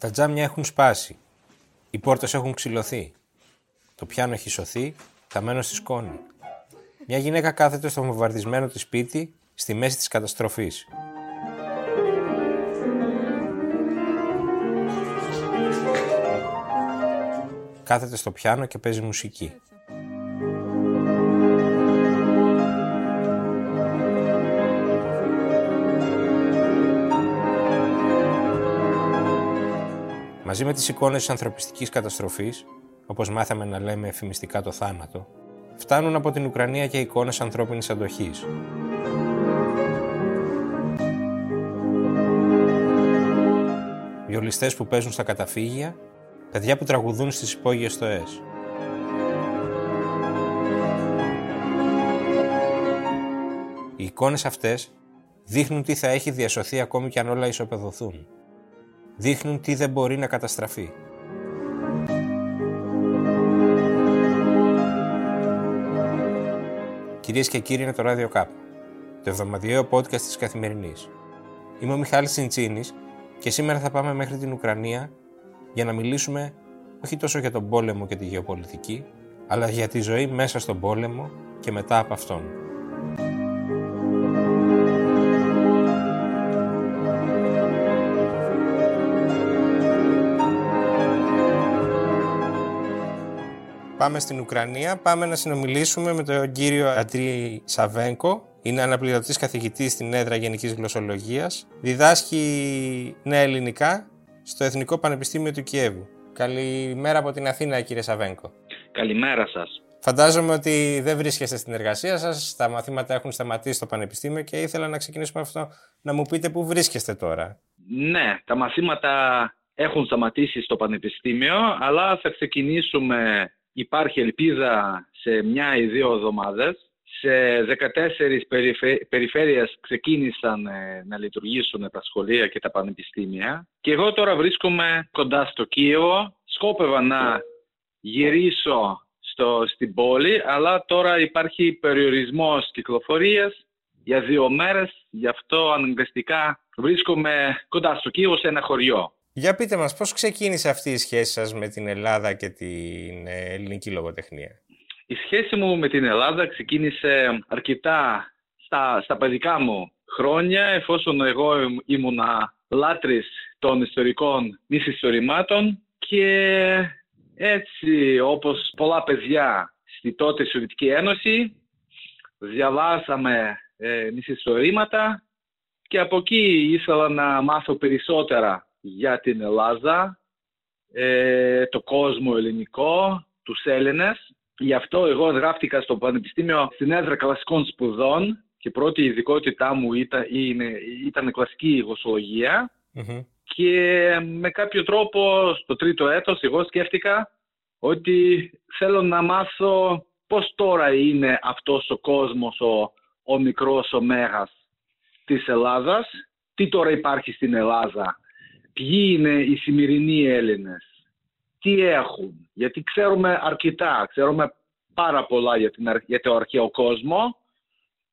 Τα τζάμια έχουν σπάσει. Οι πόρτες έχουν ξυλωθεί. Το πιάνο έχει σωθεί, χαμένο στη σκόνη. Μια γυναίκα κάθεται στο βομβαρδισμένο της σπίτι, στη μέση της καταστροφής. Κάθεται στο πιάνο και παίζει μουσική. Μαζί με τις εικόνες της ανθρωπιστικής καταστροφής, όπως μάθαμε να λέμε εφημιστικά το θάνατο, φτάνουν από την Ουκρανία και εικόνες ανθρώπινης αντοχής. Βιολιστές που παίζουν στα καταφύγια, παιδιά που τραγουδούν στις υπόγειες στοές. Οι εικόνες αυτές δείχνουν τι θα έχει διασωθεί ακόμη κι αν όλα ισοπεδωθούν. Δείχνουν τι δεν μπορεί να καταστραφεί. Κυρίες και κύριοι, είναι το Radio Κάπου, το εβδομαδιαίο podcast της Καθημερινής. Είμαι ο Μιχάλης Τσιντσίνης και σήμερα θα πάμε μέχρι την Ουκρανία για να μιλήσουμε όχι τόσο για τον πόλεμο και τη γεωπολιτική, αλλά για τη ζωή μέσα στον πόλεμο και μετά από αυτόν. Πάμε στην Ουκρανία, πάμε να συνομιλήσουμε με τον κύριο Αντρί Σαβένκο. Είναι αναπληρωτής καθηγητής στην έδρα Γενικής Γλωσσολογίας. Διδάσκει νέα ελληνικά στο Εθνικό Πανεπιστήμιο του Κιέβου. Καλημέρα από την Αθήνα, κύριε Σαβένκο. Καλημέρα σας. Φαντάζομαι ότι δεν βρίσκεστε στην εργασία σας, τα μαθήματα έχουν σταματήσει στο Πανεπιστήμιο και ήθελα να ξεκινήσουμε αυτό, να μου πείτε πού βρίσκεστε τώρα. Ναι, τα μαθήματα έχουν σταματήσει στο Πανεπιστήμιο, αλλά θα ξεκινήσουμε. Υπάρχει ελπίδα σε μια ή δύο εβδομάδες. Σε 14 περιφέρειες ξεκίνησαν να λειτουργήσουν τα σχολεία και τα πανεπιστήμια. Και εγώ τώρα βρίσκομαι κοντά στο Κίεβο. Σκόπευα να γυρίσω στην πόλη, αλλά τώρα υπάρχει περιορισμός κυκλοφορίας για 2 μέρες. Γι' αυτό αναγκαστικά βρίσκομαι κοντά στο Κίεβο σε ένα χωριό. Για πείτε μας, πώς ξεκίνησε αυτή η σχέση σας με την Ελλάδα και την ελληνική λογοτεχνία? Η σχέση μου με την Ελλάδα ξεκίνησε αρκετά στα παιδικά μου χρόνια, εφόσον εγώ ήμουνα λάτρης των ιστορικών μυθιστορημάτων και έτσι όπως πολλά παιδιά στη τότε Σοβιετική Ένωση διαβάσαμε μυθιστορήματα και από εκεί ήθελα να μάθω περισσότερα για την Ελλάδα, το κόσμο ελληνικό, τους Έλληνες. Γι' αυτό εγώ γράφτηκα στο Πανεπιστήμιο στην έδρα κλασικών σπουδών και πρώτη ειδικότητά μου ήταν κλασική γλωσσολογία. Και με κάποιο τρόπο στο 3ο έτος εγώ σκέφτηκα ότι θέλω να μάθω πώς τώρα είναι αυτός ο κόσμος, ο μικρός, ο μέγας της Ελλάδας, τι τώρα υπάρχει στην Ελλάδα. Ποιοι είναι οι σημερινοί Έλληνες, τι έχουν, γιατί ξέρουμε αρκετά, ξέρουμε πάρα πολλά για το αρχαίο κόσμο,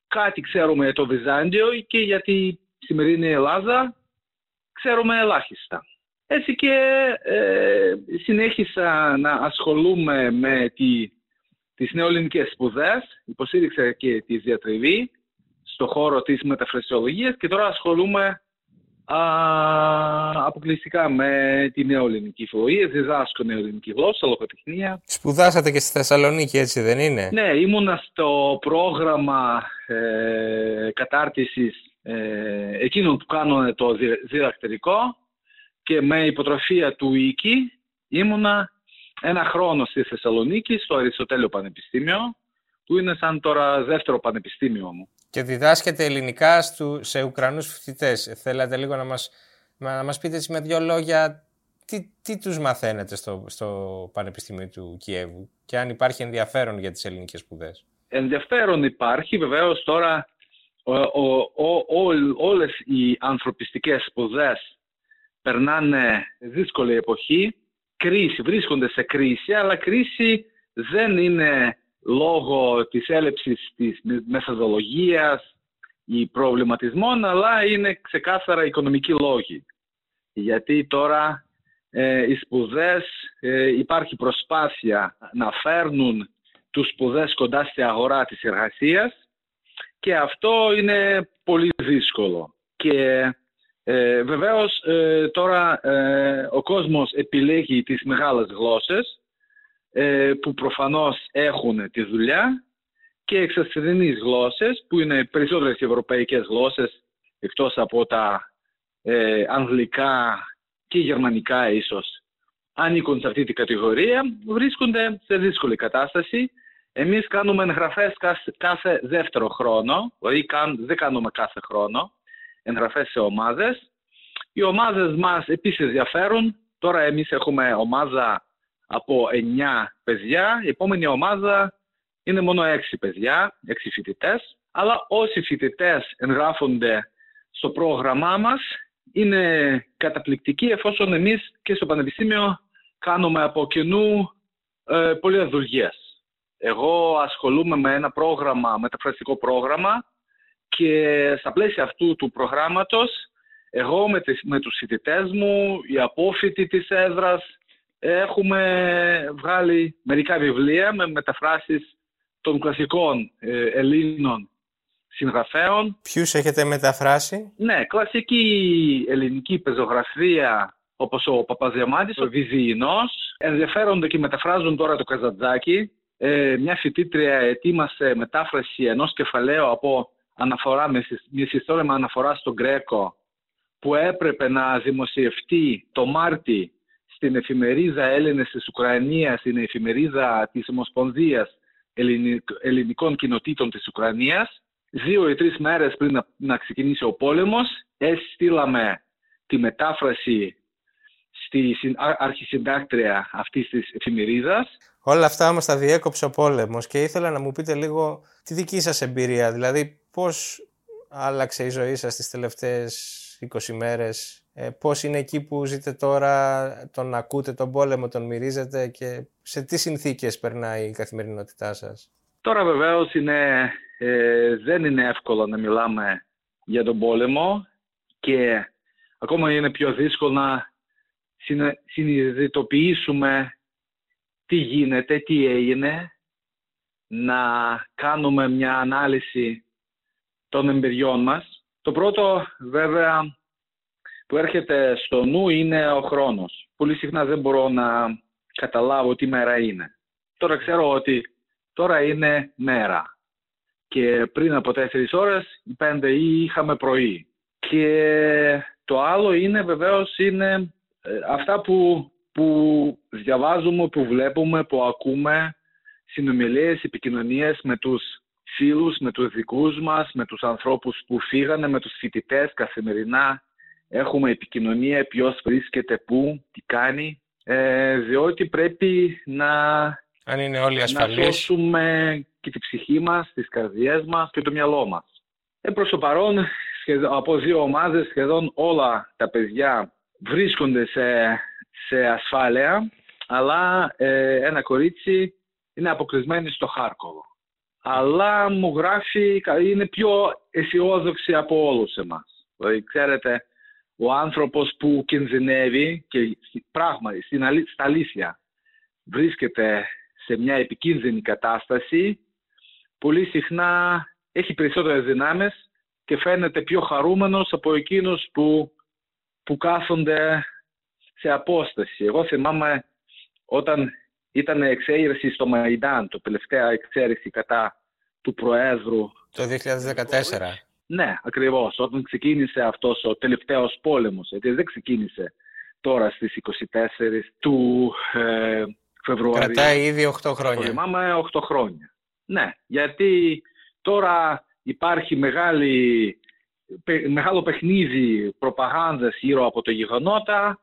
κάτι ξέρουμε για το Βυζάντιο και για τη σημερινή Ελλάδα ξέρουμε ελάχιστα. Έτσι και συνέχισα να ασχολούμαι με τις νεοελληνικές σπουδές, υποσήριξα και τη διατριβή στο χώρο της μεταφρασιολογίας και τώρα ασχολούμαι αποκλειστικά με τη νεοελληνική φιλολογία, διδάσκω νεοελληνική γλώσσα, λογοτεχνία. Σπουδάσατε και στη Θεσσαλονίκη, έτσι δεν είναι? Ναι, ήμουνα στο πρόγραμμα κατάρτισης εκείνων που κάνουν το διδακτορικό και με υποτροφία του οίκη ήμουνα 1 χρόνο στη Θεσσαλονίκη, στο Αριστοτέλειο Πανεπιστήμιο, που είναι σαν τώρα δεύτερο πανεπιστήμιο μου. Και διδάσκεται ελληνικά σε Ουκρανούς φοιτητές. Θέλατε λίγο να μας πείτε με 2 λόγια τι τους μαθαίνετε στο Πανεπιστήμιο του Κιέβου και αν υπάρχει ενδιαφέρον για τις ελληνικές σπουδές? Ενδιαφέρον υπάρχει. Βεβαίως τώρα όλες οι ανθρωπιστικές σπουδές περνάνε δύσκολη εποχή. Κρίση, βρίσκονται σε κρίση, αλλά κρίση δεν είναι λόγω της έλλειψης της μεθοδολογίας ή προβληματισμών, αλλά είναι ξεκάθαρα οικονομικοί λόγοι. Γιατί τώρα οι σπουδές, υπάρχει προσπάθεια να φέρνουν τους σπουδές κοντά στη αγορά της εργασίας και αυτό είναι πολύ δύσκολο. Και βεβαίως τώρα ο κόσμος επιλέγει τις μεγάλες γλώσσες που προφανώς έχουν τη δουλειά και εξασθενείς γλώσσες που είναι περισσότερες ευρωπαϊκές γλώσσες εκτός από τα αγγλικά και γερμανικά ίσως ανήκουν σε αυτή την κατηγορία, βρίσκονται σε δύσκολη κατάσταση. Εμείς κάνουμε εγγραφές κάθε δεύτερο χρόνο, δηλαδή δεν κάνουμε κάθε χρόνο εγγραφές σε ομάδες. Οι ομάδες μας επίσης διαφέρουν. Τώρα εμείς έχουμε ομάδα από 9 παιδιά, η επόμενη ομάδα είναι μόνο 6 παιδιά, 6 φοιτητές, αλλά όσοι φοιτητές εγγράφονται στο πρόγραμμά μας είναι καταπληκτική, εφόσον εμείς και στο Πανεπιστήμιο κάνουμε από κοινού πολλές δουλειές. Εγώ ασχολούμαι με ένα πρόγραμμα, μεταφραστικό πρόγραμμα, και στα πλαίσια αυτού του προγράμματος εγώ με τους φοιτητές μου, οι απόφοιτοι της έδρας, έχουμε βγάλει μερικά βιβλία με μεταφράσεις των κλασικών Ελλήνων συγγραφέων. Ποιους έχετε μεταφράσει? Ναι, κλασική ελληνική πεζογραφία όπως ο Παπαδιαμάντης, ο Βιζυηνός. Ενδιαφέρονται και μεταφράζουν τώρα το Καζαντζάκη. Μια φοιτήτρια ετοίμασε μετάφραση ενός κεφαλαίου από αναφορά, μυθιστόρημα αναφορά στον Γκρέκο, που έπρεπε να δημοσιευτεί το Μάρτι στην εφημερίδα Έλληνες της Ουκρανίας, στην εφημερίδα της Ομοσπονδίας Ελληνικών Κοινοτήτων της Ουκρανίας. 2 ή 3 μέρες πριν να ξεκινήσει ο πόλεμος, έστειλαμε τη μετάφραση στη αρχισυντάκτρια αυτής της εφημερίδας. Όλα αυτά όμως τα διέκοψε ο πόλεμος και ήθελα να μου πείτε λίγο τη δική σας εμπειρία, δηλαδή πώς άλλαξε η ζωή σας τις τελευταίες 20 μέρες, πώς είναι εκεί που ζείτε τώρα, τον ακούτε τον πόλεμο, τον μυρίζετε και σε τι συνθήκες περνάει η καθημερινότητά σας? Τώρα βεβαίως είναι... δεν είναι εύκολο να μιλάμε για τον πόλεμο και ακόμα είναι πιο δύσκολο να συνειδητοποιήσουμε τι γίνεται, τι έγινε, να κάνουμε μια ανάλυση των εμπειριών μας. Το πρώτο βέβαια που έρχεται στο νου είναι ο χρόνος. Πολύ συχνά δεν μπορώ να καταλάβω τι μέρα είναι. Τώρα ξέρω ότι τώρα είναι μέρα. Και πριν από 4 ώρες, 5 ή είχαμε πρωί. Και το άλλο είναι βεβαίως είναι αυτά που διαβάζουμε, που βλέπουμε, που ακούμε, συνομιλίες, επικοινωνίες με τους φίλους, με τους δικούς μας, με τους ανθρώπους που φύγανε, με τους φοιτητές καθημερινά. Έχουμε επικοινωνία, ποιος βρίσκεται, πού, τι κάνει, διότι πρέπει να... Αν είναι όλοι ασφαλείς. Να σώσουμε και τη ψυχή μας, τις καρδιές μας και το μυαλό μας. Προς το παρόν, από 2 ομάδες σχεδόν όλα τα παιδιά βρίσκονται σε ασφάλεια, αλλά ένα κορίτσι είναι αποκλεισμένο στο Χάρκοβο. Αλλά μου γράφει, είναι πιο αισιόδοξη από όλους εμάς. Δηλαδή, ξέρετε, ο άνθρωπος που κινδυνεύει και πράγματι, στα αλήθεια, βρίσκεται σε μια επικίνδυνη κατάσταση, πολύ συχνά έχει περισσότερες δυνάμεις και φαίνεται πιο χαρούμενος από εκείνους που κάθονται σε απόσταση. Εγώ θυμάμαι όταν ήταν εξαίρεση στο Μαϊντάν, το τελευταία εξαίρεση κατά του Προέδρου. Το 2014. Ναι, ακριβώς. Όταν ξεκίνησε αυτός ο τελευταίος πόλεμος, γιατί δεν ξεκίνησε τώρα στις 24 του Φεβρουαρίου. Κρατάει ήδη 8 χρόνια. Θυμάμαι 8 χρόνια. Ναι, γιατί τώρα υπάρχει μεγάλο παιχνίδι προπαγάνδας γύρω από τα γεγονότα.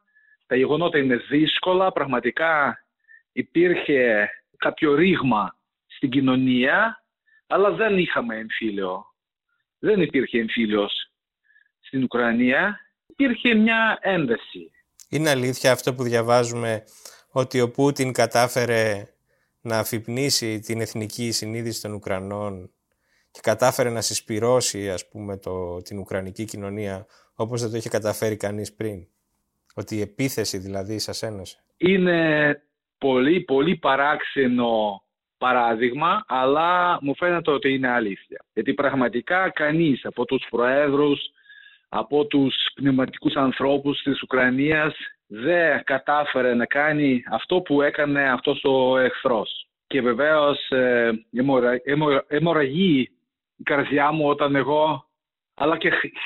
Τα γεγονότα είναι δύσκολα. Πραγματικά υπήρχε κάποιο ρήγμα στην κοινωνία, αλλά δεν είχαμε εμφύλιο. Δεν υπήρχε εμφύλιος στην Ουκρανία. Υπήρχε μια ένταση. Είναι αλήθεια αυτό που διαβάζουμε, ότι ο Πούτιν κατάφερε να αφυπνίσει την εθνική συνείδηση των Ουκρανών και κατάφερε να συσπυρώσει, ας πούμε, την Ουκρανική κοινωνία όπως δεν το είχε καταφέρει κανείς πριν? Ότι η επίθεση δηλαδή σας ένωσε. Είναι πολύ πολύ παράξενο παράδειγμα, αλλά μου φαίνεται ότι είναι αλήθεια. Γιατί πραγματικά κανείς από τους προέδρους, από τους πνευματικούς ανθρώπους της Ουκρανίας δεν κατάφερε να κάνει αυτό που έκανε αυτός ο εχθρός. Και βεβαίως αιμορραγεί η καρδιά μου όταν εγώ, αλλά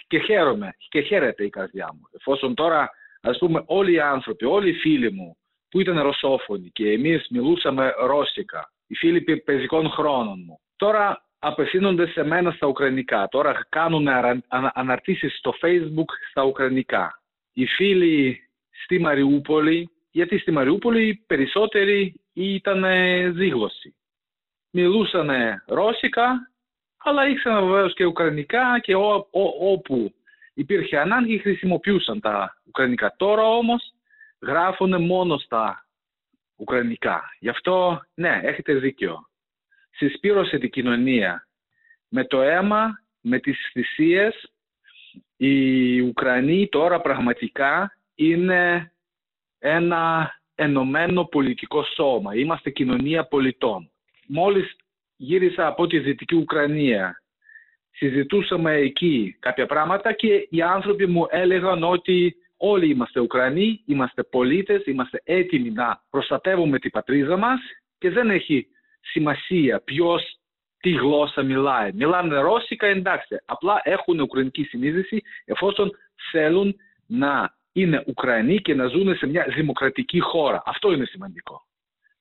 και χαίρομαι και χαίρεται η καρδιά μου. Εφόσον τώρα, ας πούμε, όλοι οι άνθρωποι, όλοι οι φίλοι μου που ήταν ρωσόφωνοι και εμείς μιλούσαμε ρώσικα, οι φίλοι πεζικών χρόνων μου, τώρα απευθύνονται σε μένα στα ουκρανικά. Τώρα κάνουν αναρτήσεις στο Facebook στα ουκρανικά. Οι φίλοι στη Μαριούπολη, γιατί στη Μαριούπολη περισσότεροι ήταν δίγλωσσοι. Μιλούσαν ρώσικα, αλλά ήξεραν βεβαίως και ουκρανικά και όπου υπήρχε ανάγκη χρησιμοποιούσαν τα ουκρανικά. Τώρα όμως γράφουν μόνο στα ουκρανικά. Γι' αυτό, ναι, έχετε δίκιο. Συσπήρωσε την κοινωνία. Με το αίμα, με τις θυσίες, οι Ουκρανοί τώρα πραγματικά είναι ένα ενωμένο πολιτικό σώμα. Είμαστε κοινωνία πολιτών. Μόλις γύρισα από τη Δυτική Ουκρανία, συζητούσαμε εκεί κάποια πράγματα και οι άνθρωποι μου έλεγαν ότι όλοι είμαστε Ουκρανοί, είμαστε πολίτες, είμαστε έτοιμοι να προστατεύουμε την πατρίδα μας και δεν έχει σημασία ποιος τι γλώσσα μιλάει. Μιλάνε ρώσικα, εντάξει, απλά έχουν ουκρανική συνείδηση εφόσον θέλουν να είναι Ουκρανοί και να ζουν σε μια δημοκρατική χώρα. Αυτό είναι σημαντικό.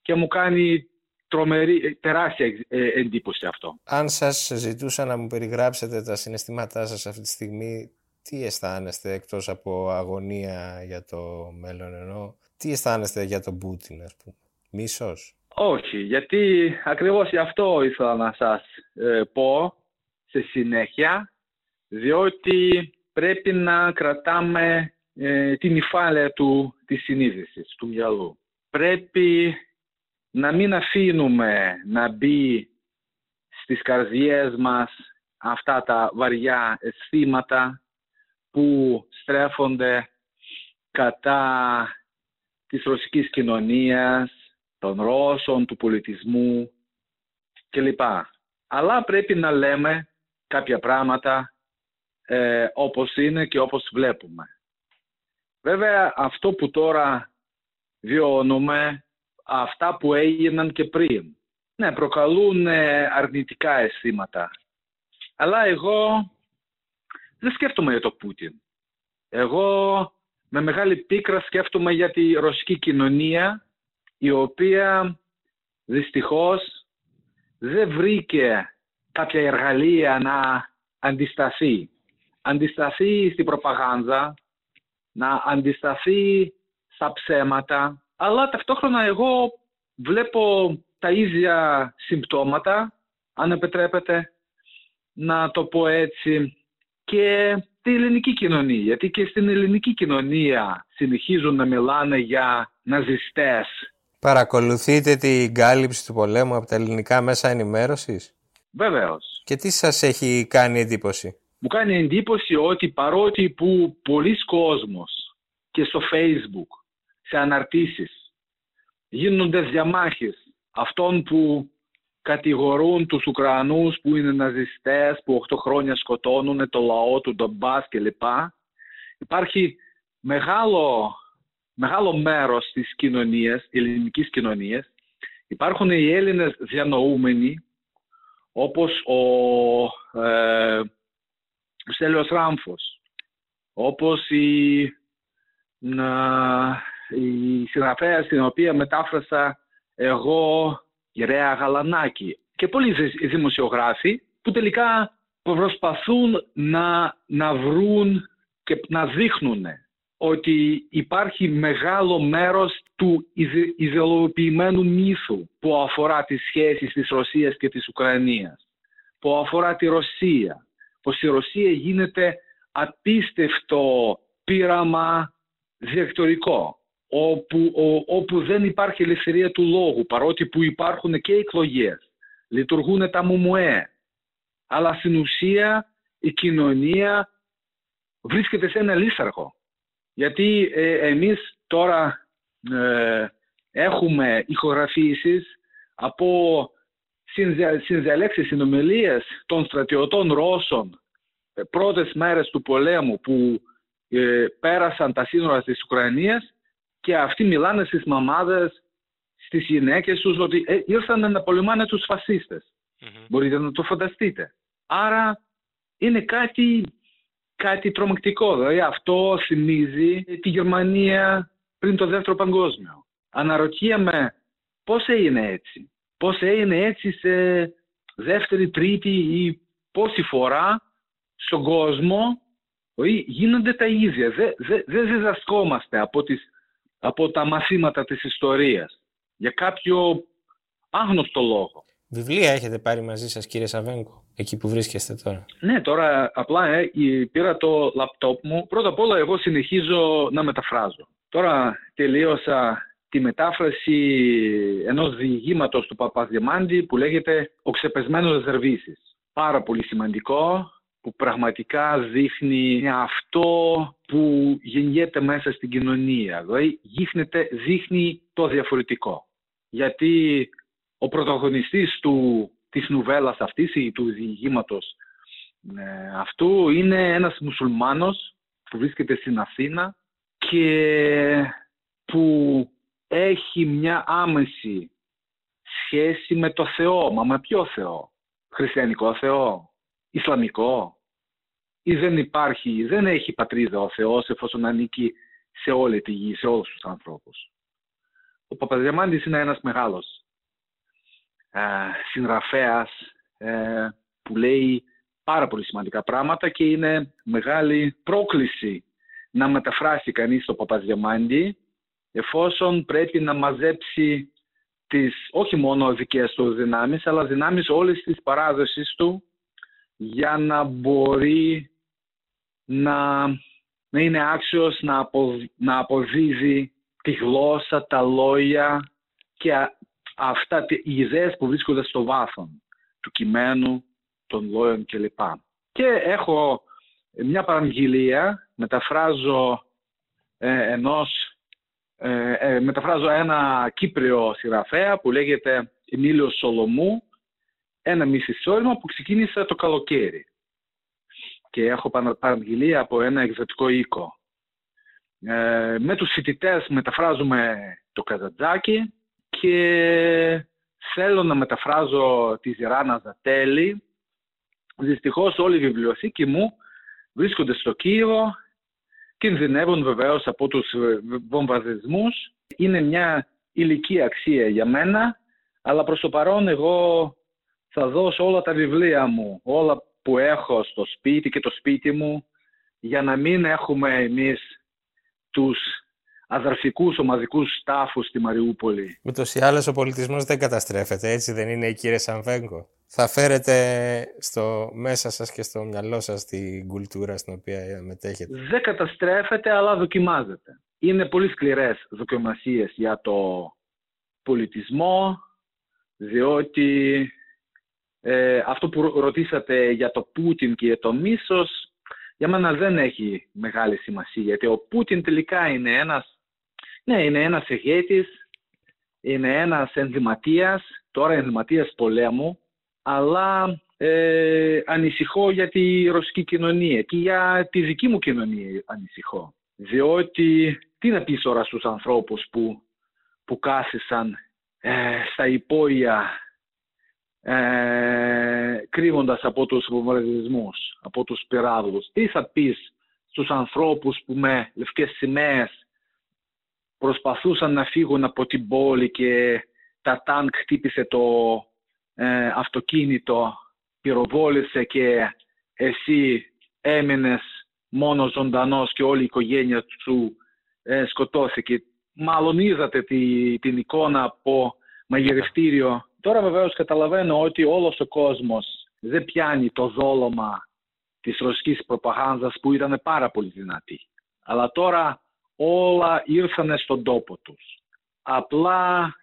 Και μου κάνει τρομερή, τεράστια εντύπωση αυτό. Αν σας ζητούσα να μου περιγράψετε τα συναισθήματά σας αυτή τη στιγμή, τι αισθάνεστε εκτός από αγωνία για το μέλλον, ενώ τι αισθάνεστε για τον Πούτιν, ας πούμε, μίσος? Όχι, γιατί ακριβώς γι' αυτό ήθελα να σας πω σε συνέχεια, διότι πρέπει να κρατάμε την υφάλεια της συνείδησης, του μυαλού. Πρέπει να μην αφήνουμε να μπει στις καρδιές μας αυτά τα βαριά αισθήματα που στρέφονται κατά της ρωσικής κοινωνίας, των Ρώσων, του πολιτισμού κλπ. Αλλά πρέπει να λέμε κάποια πράγματα όπως είναι και όπως βλέπουμε. Βέβαια, αυτό που τώρα βιώνουμε, αυτά που έγιναν και πριν, ναι, προκαλούν αρνητικά αισθήματα. Αλλά εγώ δεν σκέφτομαι για το Πούτιν. Εγώ με μεγάλη πίκρα σκέφτομαι για τη ρωσική κοινωνία, η οποία δυστυχώς δεν βρήκε κάποια εργαλεία να αντισταθεί. Αντισταθεί στην προπαγάνδα, να αντισταθεί στα ψέματα, αλλά ταυτόχρονα εγώ βλέπω τα ίδια συμπτώματα, αν επιτρέπετε να το πω έτσι, και την ελληνική κοινωνία. Γιατί και στην ελληνική κοινωνία συνεχίζουν να μιλάνε για ναζιστές. Παρακολουθείτε την κάλυψη του πολέμου από τα ελληνικά μέσα ενημέρωσης? Βεβαίως. Και τι σας έχει κάνει εντύπωση? Μου κάνει εντύπωση ότι παρότι που πολλοί κόσμος και στο Facebook, σε αναρτήσεις, γίνονται διαμάχες αυτών που κατηγορούν τους Ουκρανούς που είναι ναζιστές, που 8 χρόνια σκοτώνουν το λαό του Ντομπάς κλπ. Υπάρχει μεγάλο μέρος της κοινωνίας, ελληνικής κοινωνίας. Υπάρχουν οι Έλληνες διανοούμενοι, όπως ο Στέλιος Ράμφος, όπως η συγγραφέα στην οποία μετάφρασα εγώ, η Ρέα Γαλανάκη, και πολλοί δημοσιογράφοι που τελικά προσπαθούν να βρουν και να δείχνουν ότι υπάρχει μεγάλο μέρος του ιδεολογημένου μύθου που αφορά τις σχέσεις της Ρωσίας και της Ουκρανίας, που αφορά τη Ρωσία, πως η Ρωσία γίνεται απίστευτο πείραμα διεκτορικό, όπου δεν υπάρχει ελευθερία του λόγου, παρότι που υπάρχουν και εκλογές, λειτουργούν τα μουμουέ, αλλά στην ουσία η κοινωνία βρίσκεται σε ένα λύσαργο. Γιατί εμείς τώρα έχουμε ηχογραφήσεις από συνδιαλέξεις συνομιλίες των στρατιωτών Ρώσων πρώτες μέρες του πολέμου που πέρασαν τα σύνορα της Ουκρανίας και αυτοί μιλάνε στις μαμάδες, στις γυναίκες τους ότι ήρθαν να πολεμάνε τους φασίστες. Mm-hmm. Μπορείτε να το φανταστείτε. Άρα είναι κάτι τρομακτικό. Δηλαδή αυτό θυμίζει τη Γερμανία πριν το Δεύτερο Παγκόσμιο. Αναρωτιέμαι πώς έγινε έτσι. Πώς έγινε έτσι σε δεύτερη, τρίτη ή πόση φορά στον κόσμο γίνονται τα ίδια. Δεν διδασκόμαστε από τα μαθήματα της ιστορίας για κάποιο άγνωστο λόγο. Βιβλία έχετε πάρει μαζί σας, κύριε Σαβένκο, εκεί που βρίσκεστε τώρα? Ναι, τώρα απλά πήρα το λαπτόπ μου. Πρώτα απ' όλα εγώ συνεχίζω να μεταφράζω. Τώρα τελείωσα τη μετάφραση ενός διηγήματος του Παπαδιαμάντη που λέγεται «Ο ξεπεσμένος Ζερβίσης». Πάρα πολύ σημαντικό, που πραγματικά δείχνει αυτό που γεννιέται μέσα στην κοινωνία. Δηλαδή δείχνει το διαφορετικό. Γιατί ο πρωταγωνιστής της νουβέλας αυτής ή του διηγήματος αυτού είναι ένας μουσουλμάνος που βρίσκεται στην Αθήνα και που έχει μια άμεση σχέση με το Θεό. Μα με ποιο Θεό? Χριστιανικό Θεό? Ισλαμικό? Ή δεν έχει πατρίδα ο Θεός εφόσον ανήκει σε όλη τη γη, σε όλους τους ανθρώπους? Ο Παπαδιαμάντης είναι ένας μεγάλος συγγραφέας που λέει πάρα πολύ σημαντικά πράγματα και είναι μεγάλη πρόκληση να μεταφράσει κανείς τον Παπαδιαμάντη, εφόσον πρέπει να μαζέψει όχι μόνο δικές του δυνάμεις, αλλά δυνάμεις όλης της παράδοσης του, για να μπορεί να είναι άξιος να αποδίδει τη γλώσσα, τα λόγια και αυτά οι ιδέες που βρίσκονται στο βάθος του κειμένου, των λόγων κλπ. Και έχω μια παραγγελία, μεταφράζω ένα Κύπριο συγγραφέα που λέγεται Εμήλιο Σολομού, ένα μυθιστόρημα που ξεκίνησε το καλοκαίρι. Και έχω παραγγελία από ένα εκδοτικό οίκο. Με τους φοιτητές μεταφράζουμε το Καζαντζάκη και θέλω να μεταφράζω τη Ζυράννα Ζατέλη. Δυστυχώς όλη η βιβλιοθήκη μου βρίσκονται στο Κίεβο, κινδυνεύουν βεβαίως από τους βομβαρδισμούς. Είναι μια ηλική αξία για μένα, αλλά προς το παρόν εγώ θα δώσω όλα τα βιβλία μου, όλα που έχω στο σπίτι και το σπίτι μου, για να μην έχουμε εμείς τους αδερφικούς ομαδικούς τάφους στη Μαριούπολη. Ούτως ή άλλως ο πολιτισμός δεν καταστρέφεται, έτσι δεν είναι, κύριε Σαβένκο? Θα φέρετε μέσα σας και στο μυαλό σας την κουλτούρα στην οποία μετέχετε. Δεν καταστρέφεται, αλλά δοκιμάζεται. Είναι πολύ σκληρές δοκιμασίες για το πολιτισμό, διότι αυτό που ρωτήσατε για το Πούτιν και για το μίσος, για μένα δεν έχει μεγάλη σημασία, γιατί ο Πούτιν τελικά είναι ένας ηγέτης, είναι ένας ενδυματίας, τώρα ενδυματίας πολέμου, αλλά ανησυχώ για τη ρωσική κοινωνία και για τη δική μου κοινωνία ανησυχώ. Διότι τι να πεις τώρα στους ανθρώπους που κάθισαν στα υπόγεια κρύβοντας από τους βομβαρδισμούς, από τους πυράβλους. Τι θα πεις στους ανθρώπους που με λευκές σημαίες προσπαθούσαν να φύγουν από την πόλη και τα τάγκ χτύπησε το αυτοκίνητο, πυροβόλησε και εσύ έμεινες μόνο ζωντανός και όλη η οικογένεια σου σκοτώθηκε? Μάλλον είδατε την εικόνα από μαγειρευτήριο. Τώρα βεβαίως καταλαβαίνω ότι όλος ο κόσμος δεν πιάνει το δόλωμα της ρωσικής προπαγάνδας που ήταν πάρα πολύ δυνατή. Αλλά τώρα όλα ήρθανε στον τόπο τους. Απλά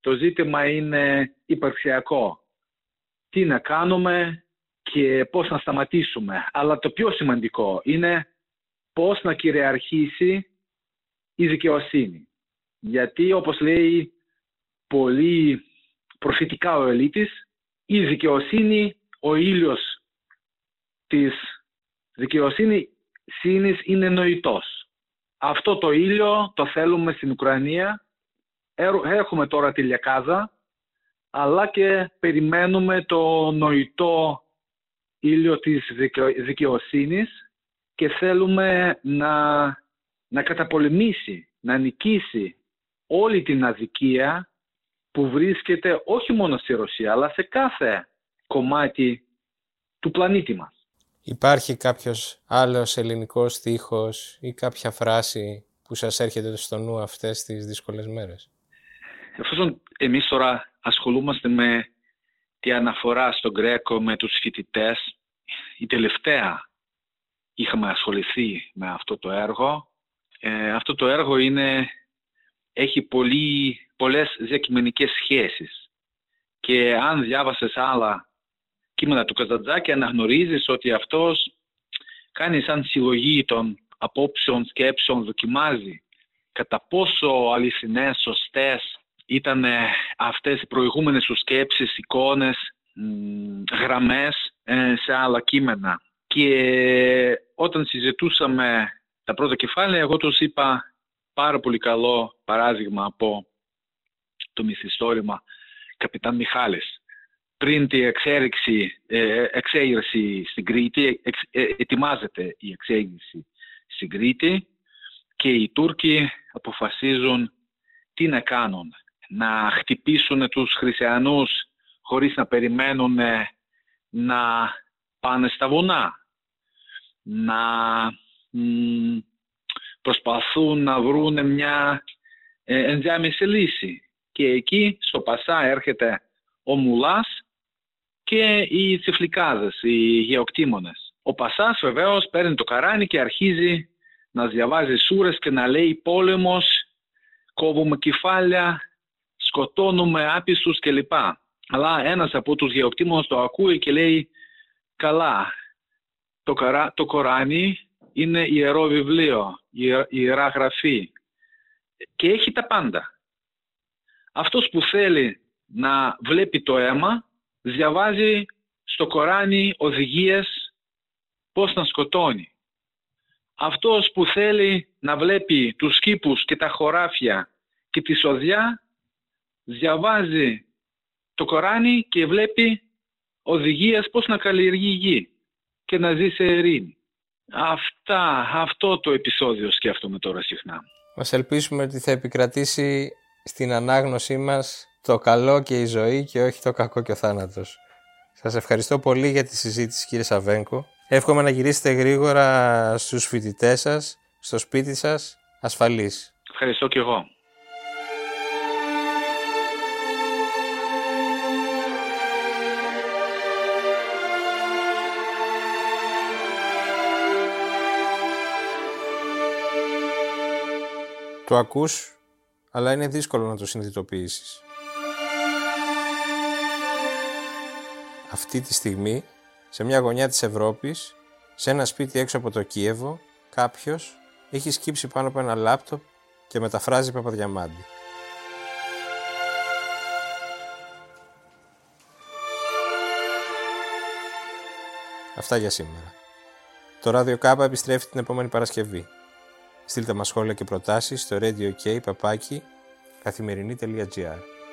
το ζήτημα είναι υπαρξιακό. Τι να κάνουμε και πώς να σταματήσουμε. Αλλά το πιο σημαντικό είναι πώς να κυριαρχήσει η δικαιοσύνη. Γιατί, όπως λέει πολύ προφητικά ο Ελίτης, η δικαιοσύνη, ο ήλιος της δικαιοσύνης είναι νοητός. Αυτό το ήλιο το θέλουμε στην Ουκρανία. Έχουμε τώρα τη λιακάδα, αλλά και περιμένουμε το νοητό ήλιο της δικαιοσύνης και θέλουμε να καταπολεμήσει, να νικήσει όλη την αδικία που βρίσκεται όχι μόνο στη Ρωσία, αλλά σε κάθε κομμάτι του πλανήτη μας. Υπάρχει κάποιος άλλος ελληνικός στίχος ή κάποια φράση που σας έρχεται στο νου αυτές τις δύσκολες μέρες? Εφόσον εμείς τώρα ασχολούμαστε με τη αναφορά στον Γκρέκο, με τους φοιτητές, η τελευταία είχαμε ασχοληθεί με αυτό το έργο. Αυτό το έργο έχει πολλές διακειμενικές σχέσεις και αν διάβασες άλλα κείμενα του Καζαντζάκη αναγνωρίζεις ότι αυτός κάνει σαν συλλογή των απόψεων, σκέψεων, δοκιμάζει κατά πόσο αληθινές, σωστές ήταν αυτές οι προηγούμενες σου σκέψεις, εικόνες, γραμμές σε άλλα κείμενα. Και όταν συζητούσαμε τα πρώτα κεφάλαια, εγώ τους είπα πάρα πολύ καλό παράδειγμα από το μυθιστόρημα Καπετάν Μιχάλης. Πριν την εξέγερση στην Κρήτη, ετοιμάζεται η εξέγερση στην Κρήτη και οι Τούρκοι αποφασίζουν τι να κάνουν. Να χτυπήσουν τους χριστιανούς χωρίς να περιμένουν να πάνε στα βουνά. Να προσπαθούν να βρουν μια ενδιάμεση λύση. Και εκεί στο Πασά έρχεται ο Μουλάς και οι τσιφλικάδες, οι γεωκτήμονες. Ο Πασάς βεβαίως παίρνει το καράνι και αρχίζει να διαβάζει σούρες και να λέει πόλεμος, κόβουμε κεφάλια, σκοτώνουμε άπιστους κλπ. Αλλά ένας από τους γεωκτήμονες το ακούει και λέει καλά, το Κοράνι είναι ιερό βιβλίο, ιερά γραφή και έχει τα πάντα. Αυτός που θέλει να βλέπει το αίμα διαβάζει στο Κοράνι οδηγίες πώς να σκοτώνει. Αυτός που θέλει να βλέπει τους κήπους και τα χωράφια και τη σοδιά διαβάζει το Κοράνι και βλέπει οδηγίες πώς να καλλιεργεί η γη και να ζει σε ειρήνη. Αυτό το επεισόδιο σκέφτομαι τώρα συχνά. Μας ελπίσουμε ότι θα επικρατήσει στην ανάγνωσή μας το καλό και η ζωή και όχι το κακό και ο θάνατος. Σας ευχαριστώ πολύ για τη συζήτηση, κύριε Σαβένκο. Εύχομαι να γυρίσετε γρήγορα στους φοιτητές σας, στο σπίτι σας, ασφαλείς. Ευχαριστώ και εγώ. Το ακούς, αλλά είναι δύσκολο να το συνειδητοποιήσεις. Αυτή τη στιγμή, σε μια γωνιά της Ευρώπης, σε ένα σπίτι έξω από το Κίεβο, κάποιος έχει σκύψει πάνω από ένα λάπτοπ και μεταφράζει Παπαδιαμάντη. Αυτά για σήμερα. Το Radio Κάπου επιστρέφει την επόμενη Παρασκευή. Στείλτε μας σχόλια και προτάσεις στο radio.k.papaki.καθημερινή.gr